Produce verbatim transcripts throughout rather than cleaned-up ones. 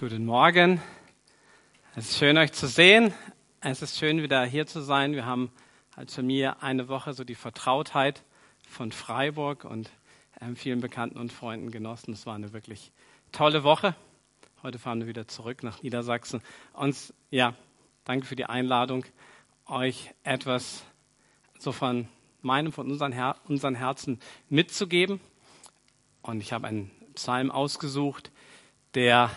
Guten Morgen. Es ist schön, euch zu sehen. Es ist schön, wieder hier zu sein. Wir haben als Familie eine Woche so die Vertrautheit von Freiburg und äh, vielen Bekannten und Freunden genossen. Es war eine wirklich tolle Woche. Heute fahren wir wieder zurück nach Niedersachsen. Uns, ja, danke für die Einladung, euch etwas so von meinem, von unseren, Her- unseren Herzen mitzugeben. Und ich habe einen Psalm ausgesucht, der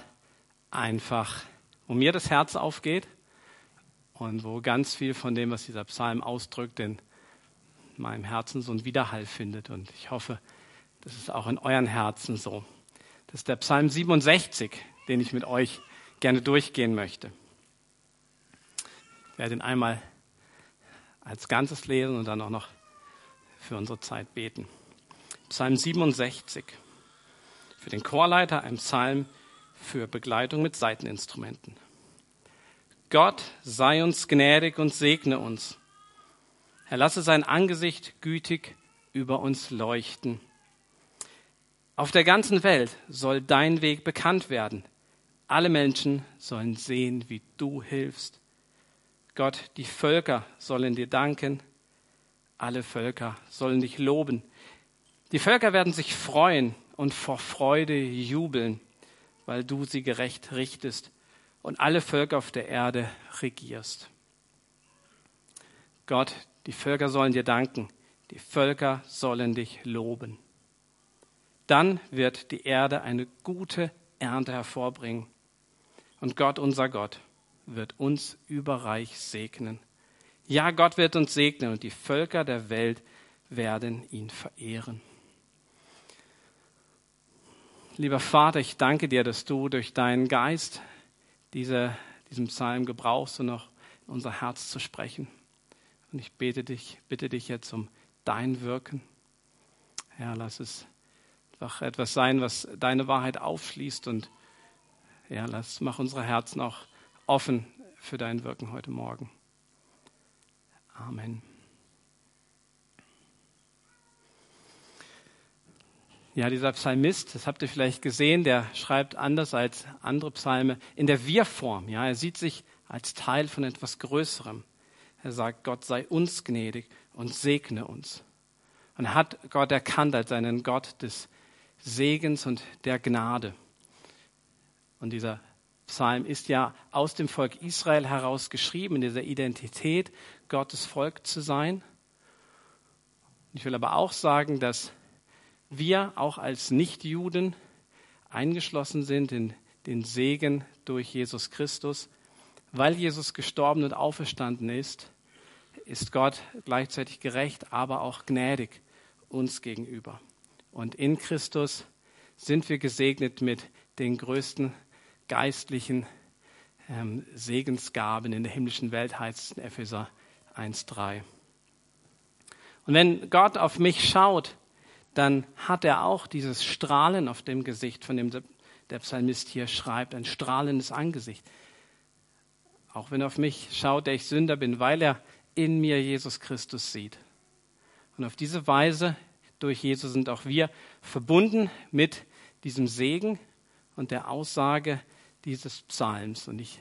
einfach, wo mir das Herz aufgeht und wo ganz viel von dem, was dieser Psalm ausdrückt, in meinem Herzen so einen Widerhall findet. Und ich hoffe, das ist auch in euren Herzen so. Das ist der Psalm siebenundsechzig, den ich mit euch gerne durchgehen möchte. Ich werde ihn einmal als Ganzes lesen und dann auch noch für unsere Zeit beten. Psalm siebenundsechzig. Für den Chorleiter ein Psalm für Begleitung mit Saiteninstrumenten. Gott sei uns gnädig und segne uns. Er lasse sein Angesicht gütig über uns leuchten. Auf der ganzen Welt soll dein Weg bekannt werden. Alle Menschen sollen sehen, wie du hilfst. Gott, die Völker sollen dir danken. Alle Völker sollen dich loben. Die Völker werden sich freuen und vor Freude jubeln, weil du sie gerecht richtest und alle Völker auf der Erde regierst. Gott, die Völker sollen dir danken, die Völker sollen dich loben. Dann wird die Erde eine gute Ernte hervorbringen und Gott, unser Gott, wird uns überreich segnen. Ja, Gott wird uns segnen und die Völker der Welt werden ihn verehren. Lieber Vater, ich danke dir, dass du durch deinen Geist diese, diesen Psalm gebrauchst, um noch in unser Herz zu sprechen. Und ich bete dich, bitte dich jetzt um dein Wirken. Herr, lass es doch etwas sein, was deine Wahrheit aufschließt. Und ja, lass, mach unsere Herzen auch offen für dein Wirken heute Morgen. Amen. Ja, dieser Psalmist, das habt ihr vielleicht gesehen, der schreibt anders als andere Psalme in der Wir-Form. Ja, er sieht sich als Teil von etwas Größerem. Er sagt, Gott sei uns gnädig und segne uns. Und er hat Gott erkannt als einen Gott des Segens und der Gnade. Und dieser Psalm ist ja aus dem Volk Israel heraus geschrieben, in dieser Identität, Gottes Volk zu sein. Ich will aber auch sagen, dass wir auch als Nichtjuden eingeschlossen sind in den Segen durch Jesus Christus. Weil Jesus gestorben und auferstanden ist, ist Gott gleichzeitig gerecht, aber auch gnädig uns gegenüber. Und in Christus sind wir gesegnet mit den größten geistlichen ähm, Segensgaben in der himmlischen Welt, heißt es in Epheser eins drei. Und wenn Gott auf mich schaut, dann hat er auch dieses Strahlen auf dem Gesicht, von dem der Psalmist hier schreibt, ein strahlendes Angesicht. Auch wenn er auf mich schaut, der ich Sünder bin, weil er in mir Jesus Christus sieht. Und auf diese Weise, durch Jesus, sind auch wir verbunden mit diesem Segen und der Aussage dieses Psalms. Und ich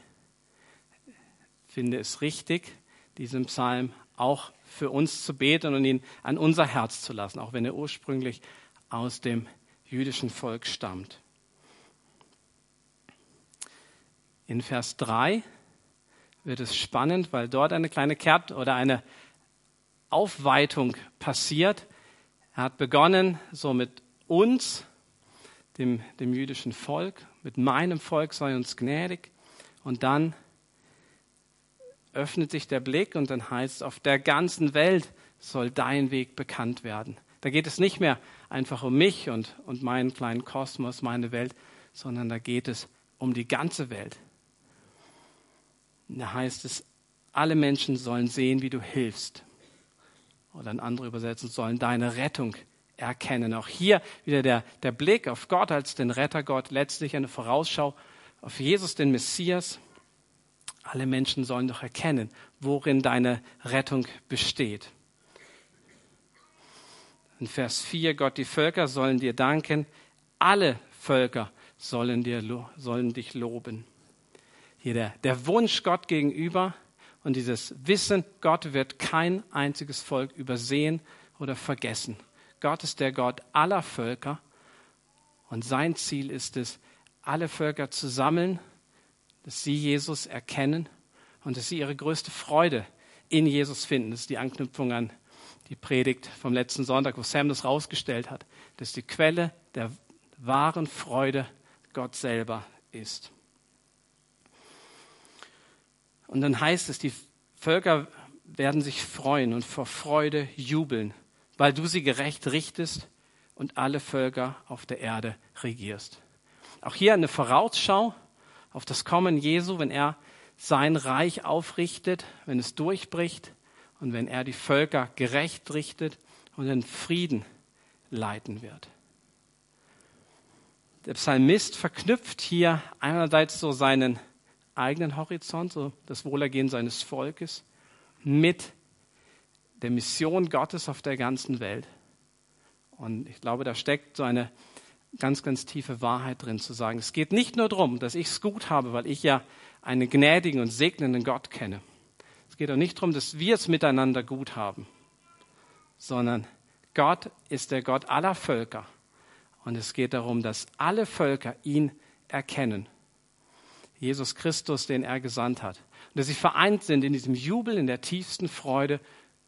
finde es richtig, diesen Psalm auch für uns zu beten und ihn an unser Herz zu lassen, auch wenn er ursprünglich aus dem jüdischen Volk stammt. In Vers drei wird es spannend, weil dort eine kleine Kehrt- oder eine Aufweitung passiert. Er hat begonnen so mit uns, dem, dem jüdischen Volk, mit meinem Volk sei uns gnädig, und dann öffnet sich der Blick und dann heißt es, auf der ganzen Welt soll dein Weg bekannt werden. Da geht es nicht mehr einfach um mich und, und meinen kleinen Kosmos, meine Welt, sondern da geht es um die ganze Welt. Da heißt es, alle Menschen sollen sehen, wie du hilfst. Oder in andere Übersetzung, sollen deine Rettung erkennen. Auch hier wieder der, der Blick auf Gott als den Rettergott, letztlich eine Vorausschau auf Jesus, den Messias. Alle Menschen sollen doch erkennen, worin deine Rettung besteht. In Vers vier, Gott, die Völker sollen dir danken. Alle Völker sollen, dir, sollen dich loben. Hier der, der Wunsch Gott gegenüber und dieses Wissen, Gott wird kein einziges Volk übersehen oder vergessen. Gott ist der Gott aller Völker und sein Ziel ist es, alle Völker zu sammeln, dass sie Jesus erkennen und dass sie ihre größte Freude in Jesus finden. Das ist die Anknüpfung an die Predigt vom letzten Sonntag, wo Sam das rausgestellt hat, dass die Quelle der wahren Freude Gott selber ist. Und dann heißt es, die Völker werden sich freuen und vor Freude jubeln, weil du sie gerecht richtest und alle Völker auf der Erde regierst. Auch hier eine Vorausschau auf das Kommen Jesu, wenn er sein Reich aufrichtet, wenn es durchbricht und wenn er die Völker gerecht richtet und in Frieden leiten wird. Der Psalmist verknüpft hier einerseits so seinen eigenen Horizont, so das Wohlergehen seines Volkes, mit der Mission Gottes auf der ganzen Welt. Und ich glaube, da steckt so eine ganz, ganz tiefe Wahrheit drin, zu sagen, es geht nicht nur darum, dass ich es gut habe, weil ich ja einen gnädigen und segnenden Gott kenne. Es geht auch nicht darum, dass wir es miteinander gut haben, sondern Gott ist der Gott aller Völker. Und es geht darum, dass alle Völker ihn erkennen. Jesus Christus, den er gesandt hat. Und dass sie vereint sind in diesem Jubel, in der tiefsten Freude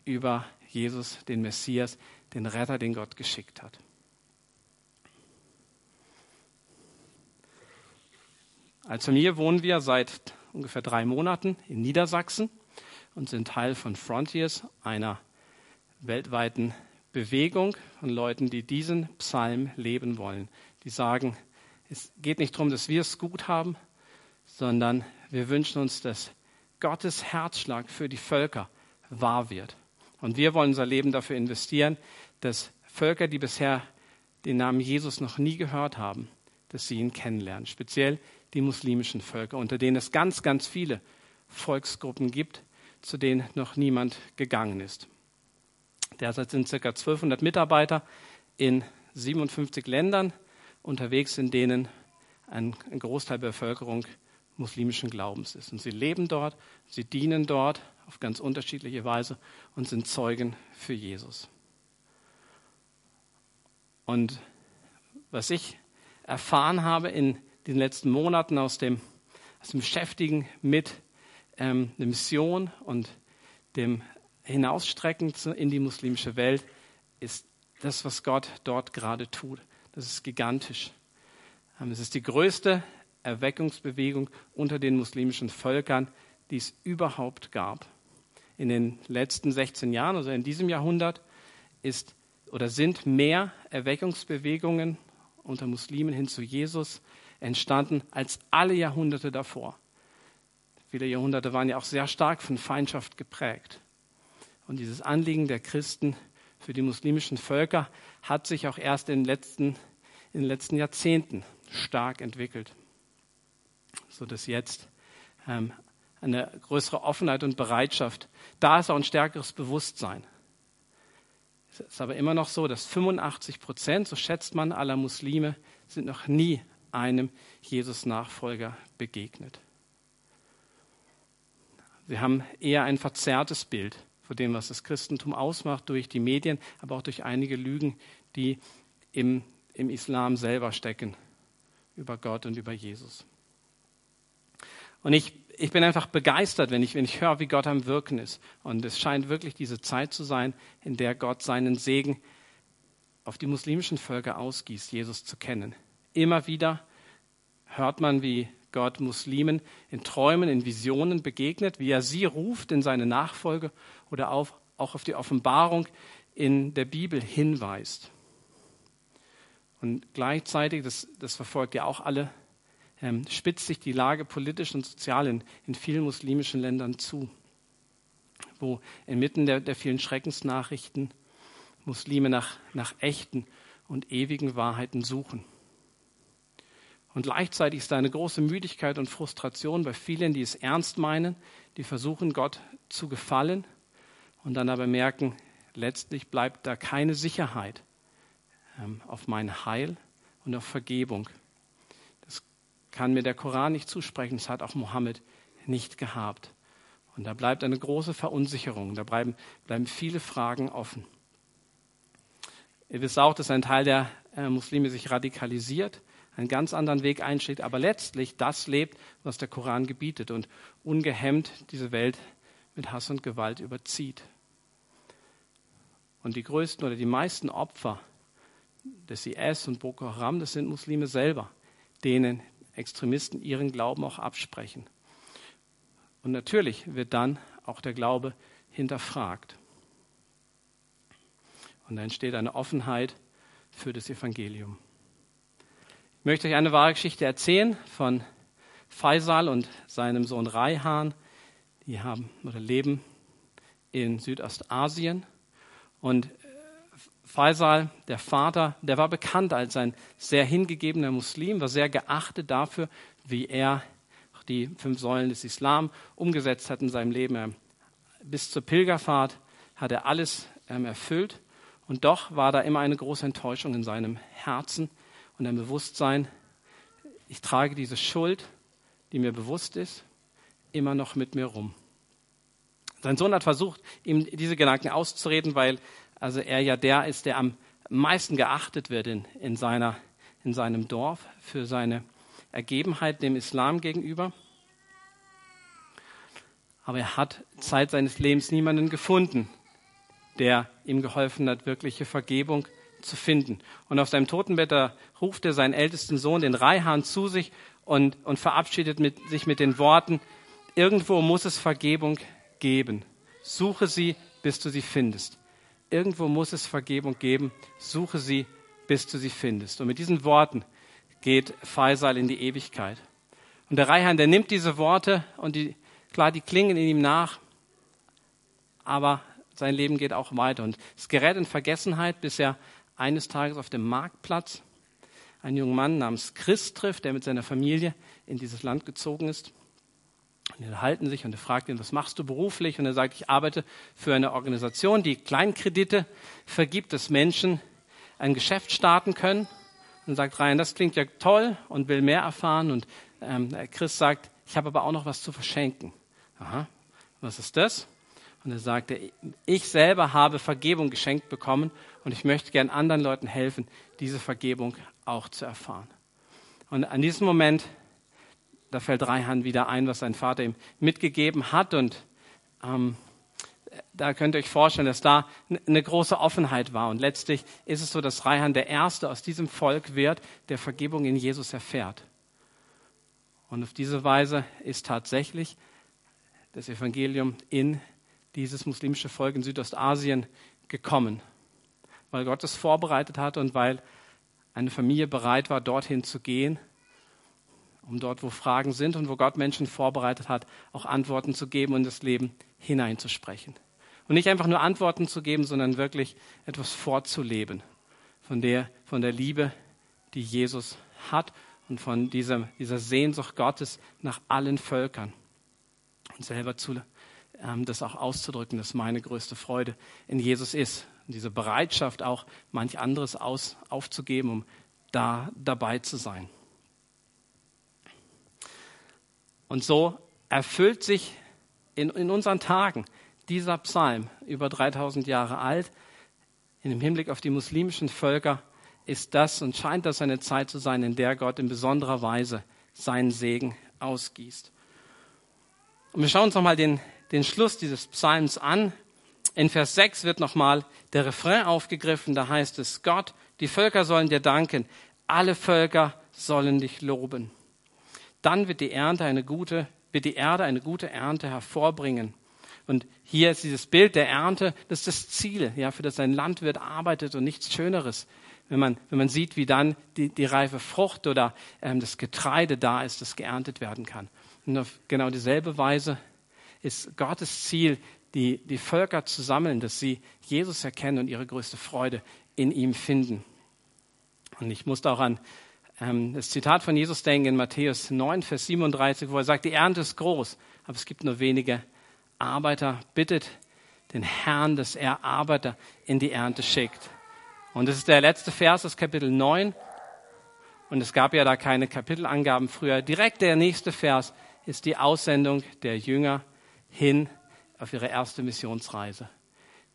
über Jesus, den Messias, den Retter, den Gott geschickt hat. Als Familie wohnen wir seit ungefähr drei Monaten in Niedersachsen und sind Teil von Frontiers, einer weltweiten Bewegung von Leuten, die diesen Psalm leben wollen. Die sagen, es geht nicht darum, dass wir es gut haben, sondern wir wünschen uns, dass Gottes Herzschlag für die Völker wahr wird. Und wir wollen unser Leben dafür investieren, dass Völker, die bisher den Namen Jesus noch nie gehört haben, dass sie ihn kennenlernen. Speziell die muslimischen Völker, unter denen es ganz, ganz viele Volksgruppen gibt, zu denen noch niemand gegangen ist. Derzeit sind ca. zwölfhundert Mitarbeiter in siebenundfünfzig Ländern unterwegs, in denen ein Großteil der Bevölkerung muslimischen Glaubens ist. Und sie leben dort, sie dienen dort auf ganz unterschiedliche Weise und sind Zeugen für Jesus. Und was ich erfahren habe in den letzten Monaten aus dem, aus dem Beschäftigen mit ähm, der Mission und dem Hinausstrecken in die muslimische Welt, ist das, was Gott dort gerade tut. Das ist gigantisch. Es ist die größte Erweckungsbewegung unter den muslimischen Völkern, die es überhaupt gab. In den letzten sechzehn Jahren, also in diesem Jahrhundert, ist oder sind mehr Erweckungsbewegungen unter Muslimen hin zu Jesus entstanden als alle Jahrhunderte davor. Viele Jahrhunderte waren ja auch sehr stark von Feindschaft geprägt. Und dieses Anliegen der Christen für die muslimischen Völker hat sich auch erst in den letzten, in den letzten Jahrzehnten stark entwickelt, sodass jetzt ähm, eine größere Offenheit und Bereitschaft da ist, auch ein stärkeres Bewusstsein. Es ist aber immer noch so, dass fünfundachtzig Prozent, so schätzt man, aller Muslime sind noch nie einem Jesus-Nachfolger begegnet. Sie haben eher ein verzerrtes Bild von dem, was das Christentum ausmacht, durch die Medien, aber auch durch einige Lügen, die im, im Islam selber stecken, über Gott und über Jesus. Und ich, ich bin einfach begeistert, wenn ich, wenn ich höre, wie Gott am Wirken ist. Und es scheint wirklich diese Zeit zu sein, in der Gott seinen Segen auf die muslimischen Völker ausgießt, Jesus zu kennen. Immer wieder hört man, wie Gott Muslimen in Träumen, in Visionen begegnet, wie er sie ruft in seine Nachfolge oder auf, auch auf die Offenbarung in der Bibel hinweist. Und gleichzeitig, das, das verfolgt ja auch alle, ähm, spitzt sich die Lage politisch und sozial in, in vielen muslimischen Ländern zu, wo inmitten der, der vielen Schreckensnachrichten Muslime nach, nach echten und ewigen Wahrheiten suchen. Und gleichzeitig ist da eine große Müdigkeit und Frustration bei vielen, die es ernst meinen, die versuchen, Gott zu gefallen und dann aber merken, letztlich bleibt da keine Sicherheit auf mein Heil und auf Vergebung. kann mir der Koran nicht zusprechen. Das hat auch Mohammed nicht gehabt. Und da bleibt eine große Verunsicherung. Da bleiben, bleiben viele Fragen offen. Ihr wisst auch, dass ein Teil der äh, Muslime sich radikalisiert, einen ganz anderen Weg einschlägt, aber letztlich das lebt, was der Koran gebietet und ungehemmt diese Welt mit Hass und Gewalt überzieht. Und die größten oder die meisten Opfer des I S und Boko Haram, das sind Muslime selber, denen Extremisten ihren Glauben auch absprechen. Und natürlich wird dann auch der Glaube hinterfragt. Und dann entsteht eine Offenheit für das Evangelium. Ich möchte euch eine wahre Geschichte erzählen von Faisal und seinem Sohn Raihan. Die haben oder leben in Südostasien. Und Faisal, der Vater, der war bekannt als ein sehr hingegebener Muslim, war sehr geachtet dafür, wie er die fünf Säulen des Islam umgesetzt hat in seinem Leben. Bis zur Pilgerfahrt hat er alles erfüllt. Und doch war da immer eine große Enttäuschung in seinem Herzen und ein Bewusstsein, ich trage diese Schuld, die mir bewusst ist, immer noch mit mir rum. Sein Sohn hat versucht, ihm diese Gedanken auszureden, weil also er ja der ist, der am meisten geachtet wird in, in, seiner, in seinem Dorf für seine Ergebenheit dem Islam gegenüber. Aber er hat Zeit seines Lebens niemanden gefunden, der ihm geholfen hat, wirkliche Vergebung zu finden. Und auf seinem Totenbett ruft er seinen ältesten Sohn, den Raihan, zu sich und, und verabschiedet mit, sich mit den Worten, irgendwo muss es Vergebung geben. Suche sie, bis du sie findest. Irgendwo muss es Vergebung geben. Suche sie, bis du sie findest. Und mit diesen Worten geht Faisal in die Ewigkeit. Und der Raihan, der nimmt diese Worte und die, klar, die klingen in ihm nach, aber sein Leben geht auch weiter. Und es gerät in Vergessenheit, bis er eines Tages auf dem Marktplatz einen jungen Mann namens Chris trifft, der mit seiner Familie in dieses Land gezogen ist. Und die unterhalten sich und er fragt ihn, was machst du beruflich? Und er sagt, ich arbeite für eine Organisation, die Kleinkredite vergibt, dass Menschen ein Geschäft starten können. Und sagt Ryan, das klingt ja toll und will mehr erfahren. Und ähm, Chris sagt, ich habe aber auch noch was zu verschenken. Aha, was ist das? Und er sagte, ich selber habe Vergebung geschenkt bekommen und ich möchte gern anderen Leuten helfen, diese Vergebung auch zu erfahren. Und an diesem Moment, da fällt Raihan wieder ein, was sein Vater ihm mitgegeben hat. Und ähm, da könnt ihr euch vorstellen, dass da eine große Offenheit war. Und letztlich ist es so, dass Raihan der Erste aus diesem Volk wird, der Vergebung in Jesus erfährt. Und auf diese Weise ist tatsächlich das Evangelium in dieses muslimische Volk in Südostasien gekommen, weil Gott es vorbereitet hatte und weil eine Familie bereit war, dorthin zu gehen, um dort, wo Fragen sind und wo Gott Menschen vorbereitet hat, auch Antworten zu geben und das Leben hineinzusprechen. Und nicht einfach nur Antworten zu geben, sondern wirklich etwas vorzuleben von der, von der Liebe, die Jesus hat und von dieser, dieser Sehnsucht Gottes nach allen Völkern und selber zu das auch auszudrücken, dass meine größte Freude in Jesus ist. Und diese Bereitschaft auch, manch anderes aus, aufzugeben, um da dabei zu sein. Und so erfüllt sich in, in unseren Tagen dieser Psalm, über dreitausend Jahre alt, in dem Hinblick auf die muslimischen Völker, ist das und scheint das eine Zeit zu sein, in der Gott in besonderer Weise seinen Segen ausgießt. Und wir schauen uns nochmal den den Schluss dieses Psalms an. In Vers sechs wird nochmal der Refrain aufgegriffen, da heißt es, Gott, die Völker sollen dir danken, alle Völker sollen dich loben. Dann wird die Ernte eine gute, wird die Erde eine gute Ernte hervorbringen. Und hier ist dieses Bild der Ernte, das ist das Ziel, ja, für das ein Landwirt arbeitet und nichts Schöneres. Wenn man, wenn man sieht, wie dann die, die reife Frucht oder ähm, das Getreide da ist, das geerntet werden kann. Und auf genau dieselbe Weise ist Gottes Ziel, die, die Völker zu sammeln, dass sie Jesus erkennen und ihre größte Freude in ihm finden. Und ich musste auch an ähm, das Zitat von Jesus denken in Matthäus neun, Vers siebenunddreißig, wo er sagt, die Ernte ist groß, aber es gibt nur wenige Arbeiter. Bittet den Herrn, dass er Arbeiter in die Ernte schickt. Und das ist der letzte Vers aus Kapitel neun. Und es gab ja da keine Kapitelangaben früher. Direkt der nächste Vers ist die Aussendung der Jünger hin auf ihre erste Missionsreise.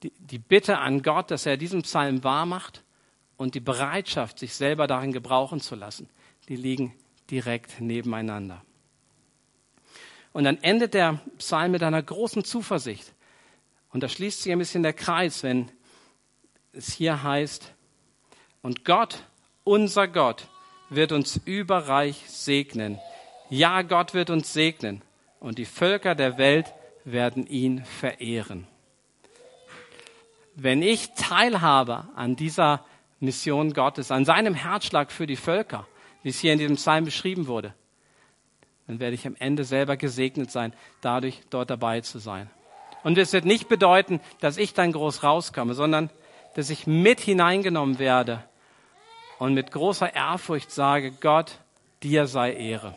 Die, die Bitte an Gott, dass er diesen Psalm wahr macht und die Bereitschaft, sich selber darin gebrauchen zu lassen, die liegen direkt nebeneinander. Und dann endet der Psalm mit einer großen Zuversicht. Und da schließt sich ein bisschen der Kreis, wenn es hier heißt, und Gott, unser Gott, wird uns überreich segnen. Ja, Gott wird uns segnen und die Völker der Welt werden ihn verehren. Wenn ich teilhabe an dieser Mission Gottes, an seinem Herzschlag für die Völker, wie es hier in diesem Psalm beschrieben wurde, dann werde ich am Ende selber gesegnet sein, dadurch dort dabei zu sein. Und es wird nicht bedeuten, dass ich dann groß rauskomme, sondern dass ich mit hineingenommen werde und mit großer Ehrfurcht sage, Gott, dir sei Ehre.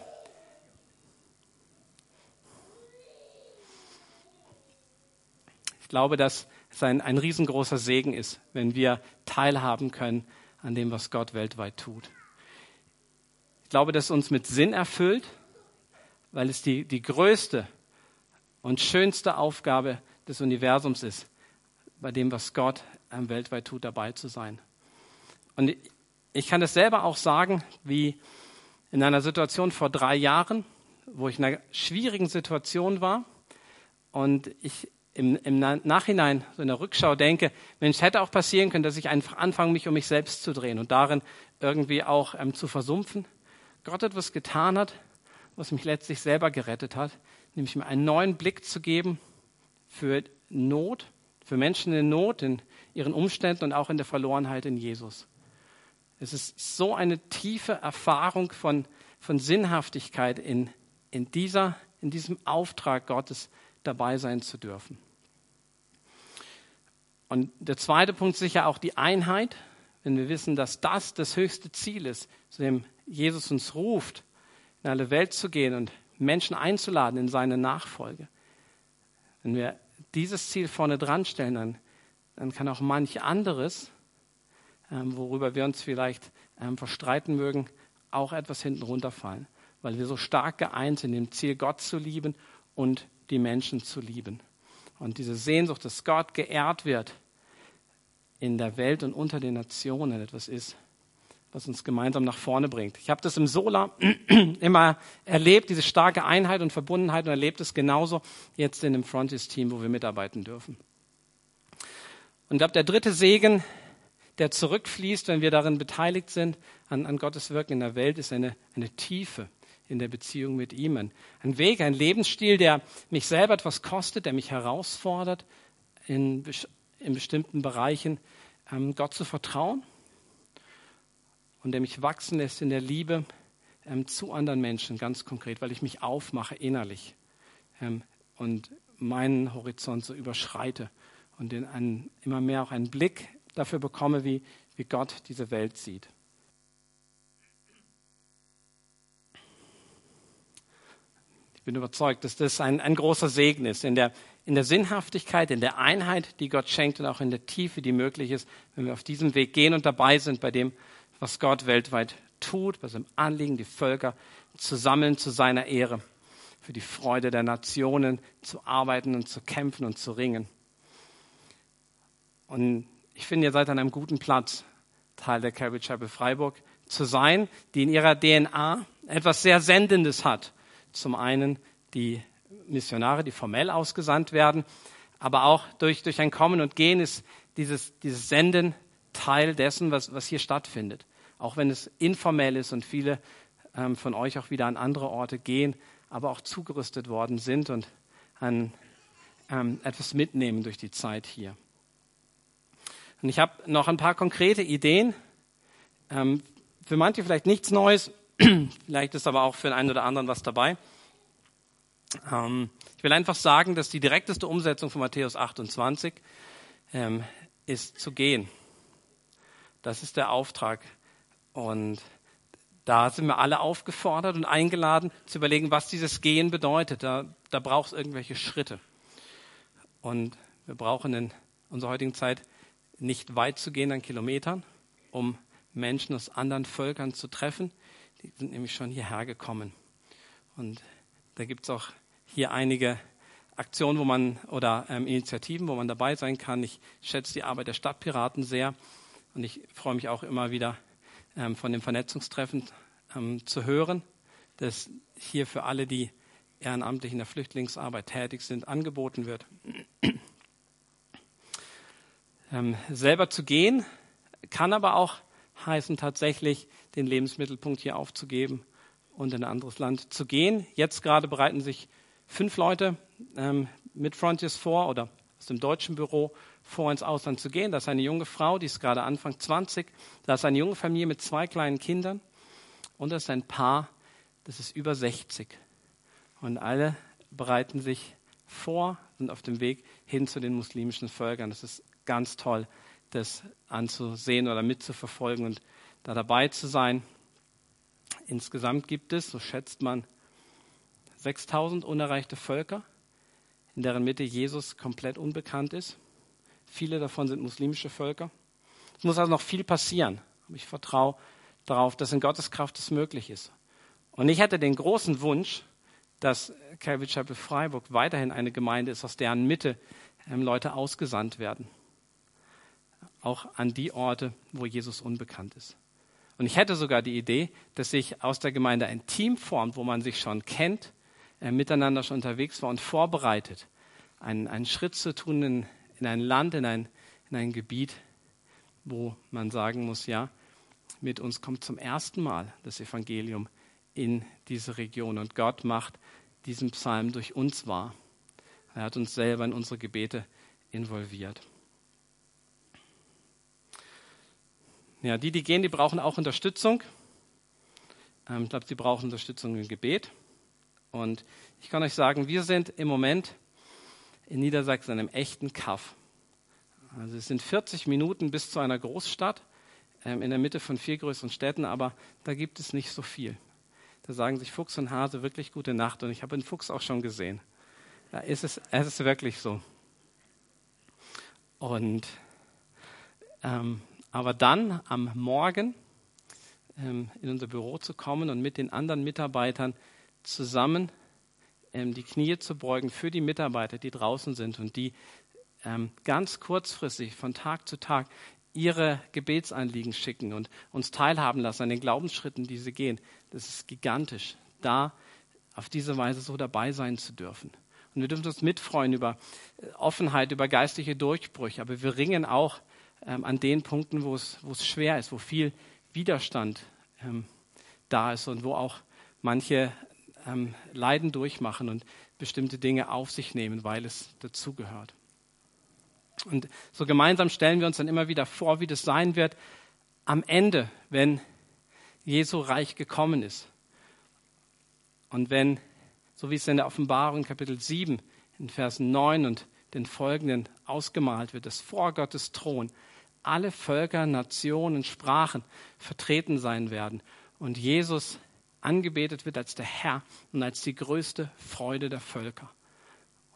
Ich glaube, dass es ein, ein riesengroßer Segen ist, wenn wir teilhaben können an dem, was Gott weltweit tut. Ich glaube, dass es uns mit Sinn erfüllt, weil es die, die größte und schönste Aufgabe des Universums ist, bei dem, was Gott weltweit tut, dabei zu sein. Und ich kann das selber auch sagen, wie in einer Situation vor drei Jahren, wo ich in einer schwierigen Situation war und ich im, im Nachhinein, so in der Rückschau denke, Mensch, hätte auch passieren können, dass ich einfach anfange, mich um mich selbst zu drehen und darin irgendwie auch ähm, zu versumpfen. Gott etwas getan hat, was mich letztlich selber gerettet hat, nämlich mir einen neuen Blick zu geben für Not, für Menschen in Not, in ihren Umständen und auch in der Verlorenheit in Jesus. Es ist so eine tiefe Erfahrung von, von Sinnhaftigkeit, in, in, dieser, in diesem Auftrag Gottes dabei sein zu dürfen. Und der zweite Punkt ist sicher auch die Einheit, wenn wir wissen, dass das das höchste Ziel ist, zu dem Jesus uns ruft, in alle Welt zu gehen und Menschen einzuladen in seine Nachfolge. Wenn wir dieses Ziel vorne dran stellen, dann, dann kann auch manch anderes, ähm, worüber wir uns vielleicht ähm, verstreiten mögen, auch etwas hinten runterfallen, weil wir so stark geeint sind in dem Ziel, Gott zu lieben und die Menschen zu lieben. Und diese Sehnsucht, dass Gott geehrt wird in der Welt und unter den Nationen, etwas ist, was uns gemeinsam nach vorne bringt. Ich habe das im Sola immer erlebt, diese starke Einheit und Verbundenheit, und erlebt es genauso jetzt in dem Frontiers-Team, wo wir mitarbeiten dürfen. Und ich glaube, der dritte Segen, der zurückfließt, wenn wir darin beteiligt sind, an, an Gottes Wirken in der Welt, ist eine, eine Tiefe in der Beziehung mit ihm. Ein, ein Weg, ein Lebensstil, der mich selber etwas kostet, der mich herausfordert, in, in bestimmten Bereichen ähm, Gott zu vertrauen. Und der mich wachsen lässt in der Liebe ähm, zu anderen Menschen, ganz konkret, weil ich mich aufmache innerlich ähm, und meinen Horizont so überschreite und in einen, immer mehr auch einen Blick dafür bekomme, wie, wie Gott diese Welt sieht. Ich bin überzeugt, dass das ein, ein großer Segen ist, in der, in der Sinnhaftigkeit, in der Einheit, die Gott schenkt und auch in der Tiefe, die möglich ist, wenn wir auf diesem Weg gehen und dabei sind bei dem, was Gott weltweit tut, bei seinem Anliegen, die Völker zu sammeln zu seiner Ehre, für die Freude der Nationen zu arbeiten und zu kämpfen und zu ringen. Und ich finde, ihr seid an einem guten Platz, Teil der Calvary Chapel Freiburg zu sein, die in ihrer D N A etwas sehr Sendendes hat. Zum einen die Missionare, die formell ausgesandt werden, aber auch durch, durch ein Kommen und Gehen ist dieses, dieses Senden Teil dessen, was, was hier stattfindet. Auch wenn es informell ist und viele ähm, von euch auch wieder an andere Orte gehen, aber auch zugerüstet worden sind und an ähm, etwas mitnehmen durch die Zeit hier. Und ich habe noch ein paar konkrete Ideen. Ähm, für manche vielleicht nichts Neues, vielleicht ist aber auch für den einen oder anderen was dabei. Ähm, ich will einfach sagen, dass die direkteste Umsetzung von Matthäus achtundzwanzig ähm, ist zu gehen. Das ist der Auftrag. Und da sind wir alle aufgefordert und eingeladen, zu überlegen, was dieses Gehen bedeutet. Da, da braucht es irgendwelche Schritte. Und wir brauchen in unserer heutigen Zeit nicht weit zu gehen an Kilometern, um Menschen aus anderen Völkern zu treffen, Die sind nämlich schon hierher gekommen. Und da gibt es auch hier einige Aktionen, wo man oder ähm, Initiativen, wo man dabei sein kann. Ich schätze die Arbeit der Stadtpiraten sehr und ich freue mich auch immer wieder ähm, von dem Vernetzungstreffen ähm, zu hören, das hier für alle, die ehrenamtlich in der Flüchtlingsarbeit tätig sind, angeboten wird. ähm, selber zu gehen kann aber auch heißen, tatsächlich den Lebensmittelpunkt hier aufzugeben und in ein anderes Land zu gehen. Jetzt gerade bereiten sich fünf Leute ähm, mit Frontiers vor oder aus dem deutschen Büro vor, ins Ausland zu gehen. Das ist eine junge Frau, die ist gerade Anfang zwanzig. Das ist eine junge Familie mit zwei kleinen Kindern. Und das ist ein Paar, das ist über sechzig. Und alle bereiten sich vor, sind auf dem Weg hin zu den muslimischen Völkern. Das ist ganz toll, das anzusehen oder mitzuverfolgen und da dabei zu sein. Insgesamt gibt es, so schätzt man, sechstausend unerreichte Völker, in deren Mitte Jesus komplett unbekannt ist. Viele davon sind muslimische Völker. Es muss also noch viel passieren. Aber ich vertraue darauf, dass in Gottes Kraft es möglich ist. Und ich hätte den großen Wunsch, dass Calvary Chapel Freiburg weiterhin eine Gemeinde ist, aus deren Mitte ähm, Leute ausgesandt werden. Auch an die Orte, wo Jesus unbekannt ist. Und ich hätte sogar die Idee, dass sich aus der Gemeinde ein Team formt, wo man sich schon kennt, miteinander schon unterwegs war und vorbereitet, einen, einen Schritt zu tun in, in ein Land, in ein, in ein Gebiet, wo man sagen muss, ja, mit uns kommt zum ersten Mal das Evangelium in diese Region. Und Gott macht diesen Psalm durch uns wahr. Er hat uns selber in unsere Gebete involviert. Ja, die, die gehen, die brauchen auch Unterstützung. Ähm, ich glaube, sie brauchen Unterstützung im Gebet. Und ich kann euch sagen, wir sind im Moment in Niedersachsen in einem echten Kaff. Also es sind vierzig Minuten bis zu einer Großstadt, ähm, in der Mitte von vier größeren Städten, aber da gibt es nicht so viel. Da sagen sich Fuchs und Hase wirklich gute Nacht. Und ich habe den Fuchs auch schon gesehen. Da ist es, es ist wirklich so. Und ähm, Aber dann am Morgen ähm, in unser Büro zu kommen und mit den anderen Mitarbeitern zusammen ähm, die Knie zu beugen für die Mitarbeiter, die draußen sind und die ähm, ganz kurzfristig von Tag zu Tag ihre Gebetsanliegen schicken und uns teilhaben lassen an den Glaubensschritten, die sie gehen. Das ist gigantisch, da auf diese Weise so dabei sein zu dürfen. Und wir dürfen uns mitfreuen über Offenheit, über geistliche Durchbrüche, aber wir ringen auch an den Punkten, wo es, wo es schwer ist, wo viel Widerstand ähm, da ist und wo auch manche ähm, Leiden durchmachen und bestimmte Dinge auf sich nehmen, weil es dazugehört. Und so gemeinsam stellen wir uns dann immer wieder vor, wie das sein wird am Ende, wenn Jesu Reich gekommen ist. Und wenn, so wie es in der Offenbarung Kapitel sieben, in Versen neun und den folgenden ausgemalt wird, dass vor Gottes Thron alle Völker, Nationen, Sprachen vertreten sein werden und Jesus angebetet wird als der Herr und als die größte Freude der Völker.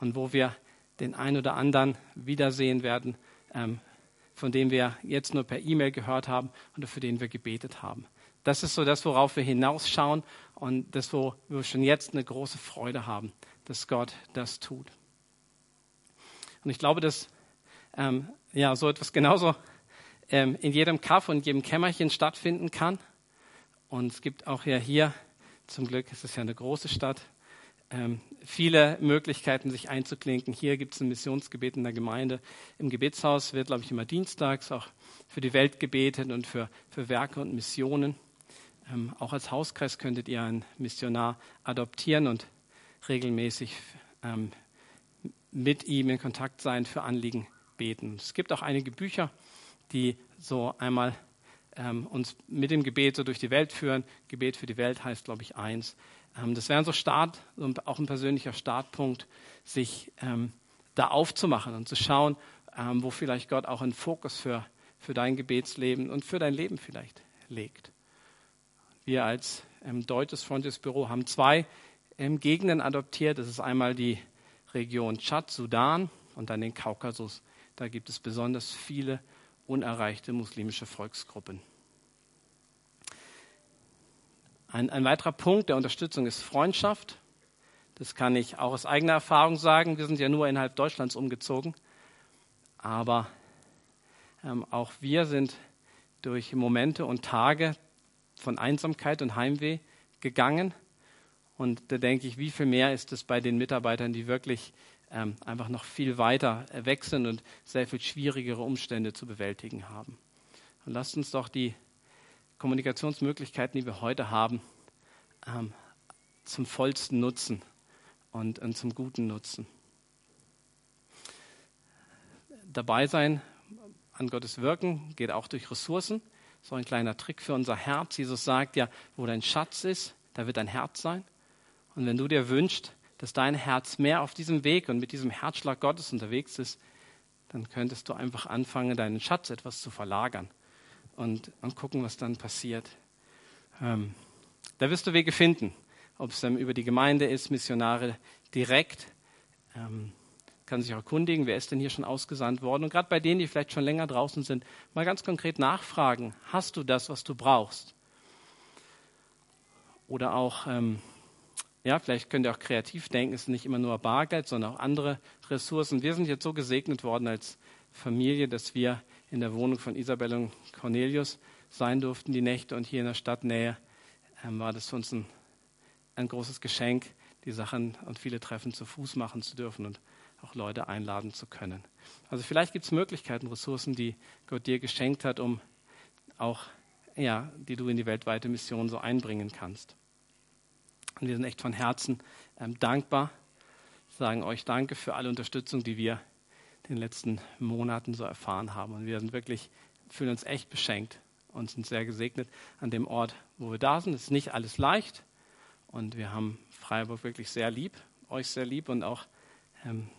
Und wo wir den einen oder anderen wiedersehen werden, ähm, von dem wir jetzt nur per E-Mail gehört haben oder für den wir gebetet haben. Das ist so das, worauf wir hinausschauen und das, wo wir schon jetzt eine große Freude haben, dass Gott das tut. Und ich glaube, dass ähm, ja, so etwas genauso ähm, in jedem Kaff und jedem Kämmerchen stattfinden kann. Und es gibt auch ja hier, zum Glück ist es ja eine große Stadt, ähm, viele Möglichkeiten, sich einzuklinken. Hier gibt es ein Missionsgebet in der Gemeinde. Im Gebetshaus wird, glaube ich, immer dienstags auch für die Welt gebetet und für, für Werke und Missionen. Ähm, auch als Hauskreis könntet ihr einen Missionar adoptieren und regelmäßig ähm, mit ihm in Kontakt sein, für Anliegen beten. Es gibt auch einige Bücher, die so einmal ähm, uns mit dem Gebet so durch die Welt führen. Gebet für die Welt heißt, glaube ich, eins. Ähm, das wären so Start, auch ein persönlicher Startpunkt, sich ähm, da aufzumachen und zu schauen, ähm, wo vielleicht Gott auch einen Fokus für, für dein Gebetsleben und für dein Leben vielleicht legt. Wir als ähm, deutsches Frontiers-Büro haben zwei ähm, Gegenden adoptiert. Das ist einmal die Region Tschad, Sudan und dann den Kaukasus. Da gibt es besonders viele unerreichte muslimische Volksgruppen. Ein, ein weiterer Punkt der Unterstützung ist Freundschaft. Das kann ich auch aus eigener Erfahrung sagen. Wir sind ja nur innerhalb Deutschlands umgezogen. Aber ähm, auch wir sind durch Momente und Tage von Einsamkeit und Heimweh gegangen. Und da denke ich, wie viel mehr ist es bei den Mitarbeitern, die wirklich ähm, einfach noch viel weiter weg sind und sehr viel schwierigere Umstände zu bewältigen haben. Und lasst uns doch die Kommunikationsmöglichkeiten, die wir heute haben, ähm, zum vollsten Nutzen und, und zum guten Nutzen. Dabei sein an Gottes Wirken geht auch durch Ressourcen. So ein kleiner Trick für unser Herz. Jesus sagt ja, wo dein Schatz ist, da wird dein Herz sein. Und wenn du dir wünschst, dass dein Herz mehr auf diesem Weg und mit diesem Herzschlag Gottes unterwegs ist, dann könntest du einfach anfangen, deinen Schatz etwas zu verlagern und, und gucken, was dann passiert. Ähm, da wirst du Wege finden. Ob es dann über die Gemeinde ist, Missionare direkt, ähm, kann sich auch erkundigen, wer ist denn hier schon ausgesandt worden. Und gerade bei denen, die vielleicht schon länger draußen sind, mal ganz konkret nachfragen, hast du das, was du brauchst? Oder auch, ähm, ja, vielleicht könnt ihr auch kreativ denken, es ist nicht immer nur Bargeld, sondern auch andere Ressourcen. Wir sind jetzt so gesegnet worden als Familie, dass wir in der Wohnung von Isabel und Cornelius sein durften, die Nächte. Und hier in der Stadtnähe ähm, war das für uns ein ein großes Geschenk, die Sachen und viele Treffen zu Fuß machen zu dürfen und auch Leute einladen zu können. Also vielleicht gibt es Möglichkeiten, Ressourcen, die Gott dir geschenkt hat, um auch, ja, die du in die weltweite Mission so einbringen kannst. Und wir sind echt von Herzen ähm, dankbar, sagen euch Danke für alle Unterstützung, die wir in den letzten Monaten so erfahren haben. Und wir sind wirklich, fühlen uns echt beschenkt und sind sehr gesegnet an dem Ort, wo wir da sind. Es ist nicht alles leicht. Und wir haben Freiburg wirklich sehr lieb, euch sehr lieb und auch ähm,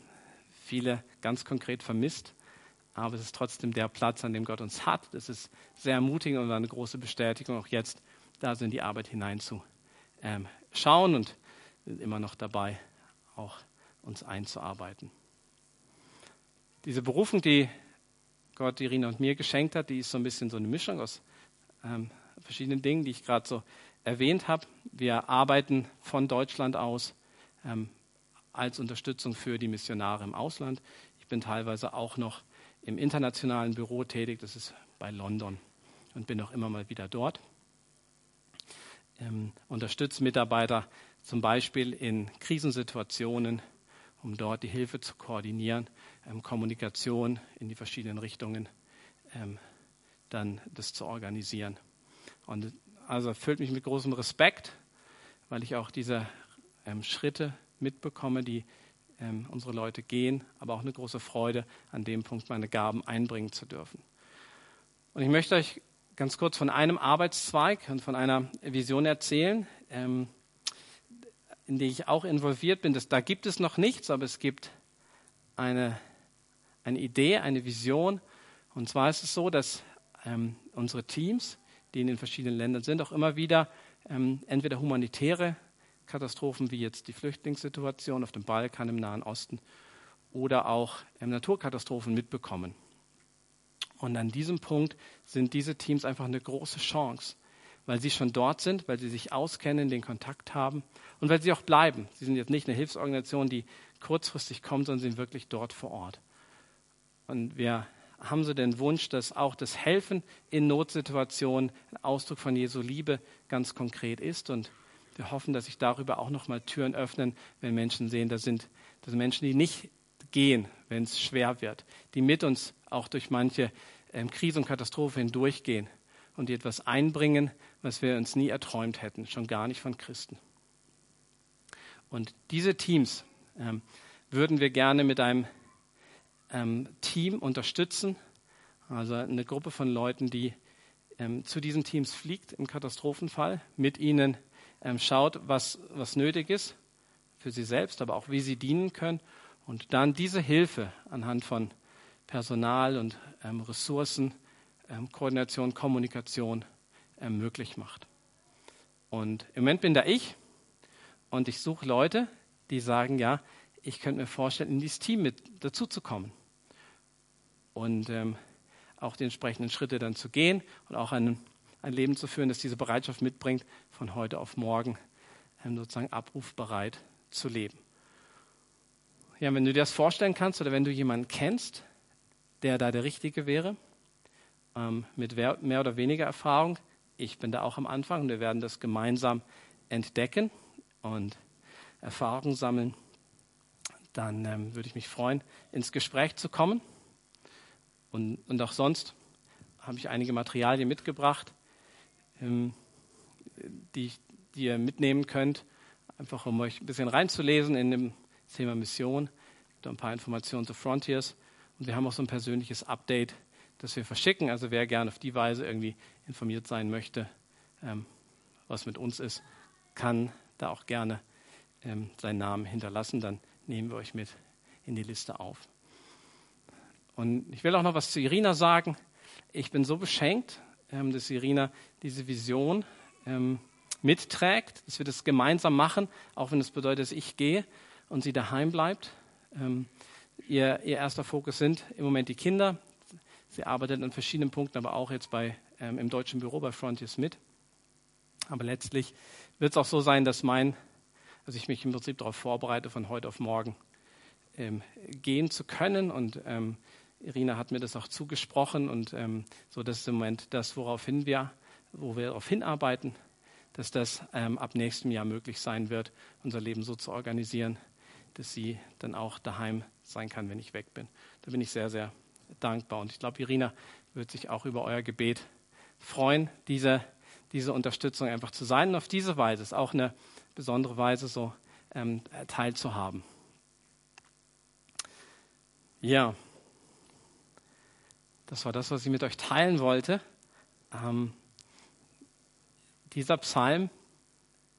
viele ganz konkret vermisst. Aber es ist trotzdem der Platz, an dem Gott uns hat. Das ist sehr ermutigend und war eine große Bestätigung, auch jetzt da so in die Arbeit hinein zu ähm, schauen und sind immer noch dabei, auch uns einzuarbeiten. Diese Berufung, die Gott Irina und mir geschenkt hat, die ist so ein bisschen so eine Mischung aus ähm, verschiedenen Dingen, die ich gerade so erwähnt habe. Wir arbeiten von Deutschland aus ähm, als Unterstützung für die Missionare im Ausland. Ich bin teilweise auch noch im internationalen Büro tätig, das ist bei London, und bin auch immer mal wieder dort. Ähm, unterstütze Mitarbeiter zum Beispiel in Krisensituationen, um dort die Hilfe zu koordinieren, ähm, Kommunikation in die verschiedenen Richtungen, ähm, dann das zu organisieren. Und also erfüllt mich mit großem Respekt, weil ich auch diese ähm, Schritte mitbekomme, die ähm, unsere Leute gehen, aber auch eine große Freude, an dem Punkt meine Gaben einbringen zu dürfen. Und ich möchte euch ganz kurz von einem Arbeitszweig und von einer Vision erzählen, ähm, in die ich auch involviert bin. Das, da gibt es noch nichts, aber es gibt eine, eine Idee, eine Vision. Und zwar ist es so, dass ähm, unsere Teams, die in den verschiedenen Ländern sind, auch immer wieder ähm, entweder humanitäre Katastrophen, wie jetzt die Flüchtlingssituation auf dem Balkan, im Nahen Osten, oder auch ähm, Naturkatastrophen mitbekommen. Und an diesem Punkt sind diese Teams einfach eine große Chance, weil sie schon dort sind, weil sie sich auskennen, den Kontakt haben und weil sie auch bleiben. Sie sind jetzt nicht eine Hilfsorganisation, die kurzfristig kommt, sondern sie sind wirklich dort vor Ort. Und wir haben Sie den Wunsch, dass auch das Helfen in Notsituationen ein Ausdruck von Jesu Liebe ganz konkret ist? Und wir hoffen, dass sich darüber auch nochmal Türen öffnen, wenn Menschen sehen, da sind das Menschen, die nicht gehen, wenn es schwer wird, die mit uns auch durch manche ähm, Krise und Katastrophe hindurchgehen und die etwas einbringen, was wir uns nie erträumt hätten, schon gar nicht von Christen. Und diese Teams ähm, würden wir gerne mit einem Team unterstützen, also eine Gruppe von Leuten, die ähm, zu diesen Teams fliegt im Katastrophenfall, mit ihnen ähm, schaut, was, was nötig ist für sie selbst, aber auch wie sie dienen können und dann diese Hilfe anhand von Personal und ähm, Ressourcen, ähm, Koordination, Kommunikation ähm, möglich macht. Und im Moment bin da ich und ich suche Leute, die sagen, ja, ich könnte mir vorstellen, in dieses Team mit dazuzukommen und ähm, auch die entsprechenden Schritte dann zu gehen und auch an ein Leben zu führen, das diese Bereitschaft mitbringt, von heute auf morgen sozusagen abrufbereit zu leben. Ja, wenn du dir das vorstellen kannst oder wenn du jemanden kennst, der da der Richtige wäre, ähm, mit mehr oder weniger Erfahrung, ich bin da auch am Anfang und wir werden das gemeinsam entdecken und Erfahrungen sammeln, dann ähm, würde ich mich freuen, ins Gespräch zu kommen. Und, und auch sonst habe ich einige Materialien mitgebracht, ähm, die, die ihr mitnehmen könnt, einfach um euch ein bisschen reinzulesen in dem Thema Mission. Da ein paar Informationen zu Frontiers. Und wir haben auch so ein persönliches Update, das wir verschicken. Also wer gerne auf die Weise irgendwie informiert sein möchte, ähm, was mit uns ist, kann da auch gerne ähm, seinen Namen hinterlassen. Dann nehmen wir euch mit in die Liste auf. Und ich will auch noch was zu Irina sagen. Ich bin so beschenkt, ähm, dass Irina diese Vision ähm, mitträgt, dass wir das gemeinsam machen, auch wenn das bedeutet, dass ich gehe und sie daheim bleibt. Ähm, ihr, ihr erster Fokus sind im Moment die Kinder. Sie arbeitet an verschiedenen Punkten, aber auch jetzt bei, ähm, im deutschen Büro bei Frontiers mit. Aber letztlich wird es auch so sein, dass mein, also ich mich im Prinzip darauf vorbereite, von heute auf morgen ähm, gehen zu können. Und ähm, Irina hat mir das auch zugesprochen. Und ähm, so, das ist im Moment das, woraufhin wir, wo wir darauf hinarbeiten, dass das ähm, ab nächstem Jahr möglich sein wird, unser Leben so zu organisieren, dass sie dann auch daheim sein kann, wenn ich weg bin. Da bin ich sehr, sehr dankbar. Und ich glaube, Irina wird sich auch über euer Gebet freuen, diese, diese Unterstützung einfach zu sein. Und auf diese Weise ist auch eine besondere Weise, so ähm, teilzuhaben. Ja, das war das, was ich mit euch teilen wollte. Ähm, Dieser Psalm,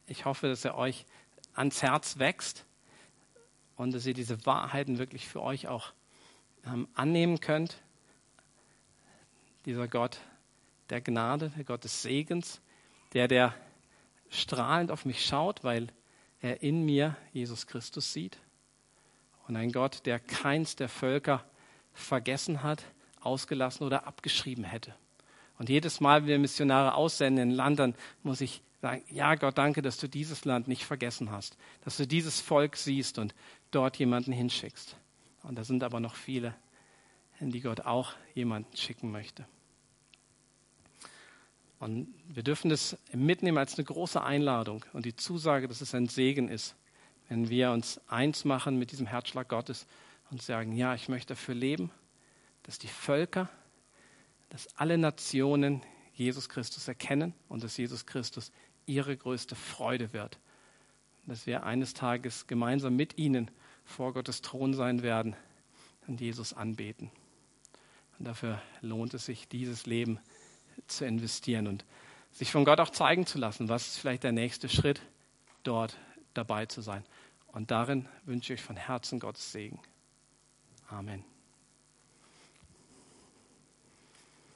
ich hoffe, dass er euch ans Herz wächst und dass ihr diese Wahrheiten wirklich für euch auch ähm, annehmen könnt. Dieser Gott der Gnade, der Gott des Segens, der, der strahlend auf mich schaut, weil er in mir Jesus Christus sieht. Und ein Gott, der keins der Völker vergessen hat, ausgelassen oder abgeschrieben hätte. Und jedes Mal, wenn wir Missionare aussenden in ein Land, dann muss ich sagen, ja Gott, danke, dass du dieses Land nicht vergessen hast, dass du dieses Volk siehst und dort jemanden hinschickst. Und da sind aber noch viele, in die Gott auch jemanden schicken möchte. Und wir dürfen das mitnehmen als eine große Einladung und die Zusage, dass es ein Segen ist, wenn wir uns eins machen mit diesem Herzschlag Gottes und sagen, ja, ich möchte dafür leben, dass die Völker, dass alle Nationen Jesus Christus erkennen und dass Jesus Christus ihre größte Freude wird. Dass wir eines Tages gemeinsam mit ihnen vor Gottes Thron sein werden und Jesus anbeten. Und dafür lohnt es sich, dieses Leben zu investieren und sich von Gott auch zeigen zu lassen, was ist vielleicht der nächste Schritt, dort dabei zu sein. Und darin wünsche ich von Herzen Gottes Segen. Amen.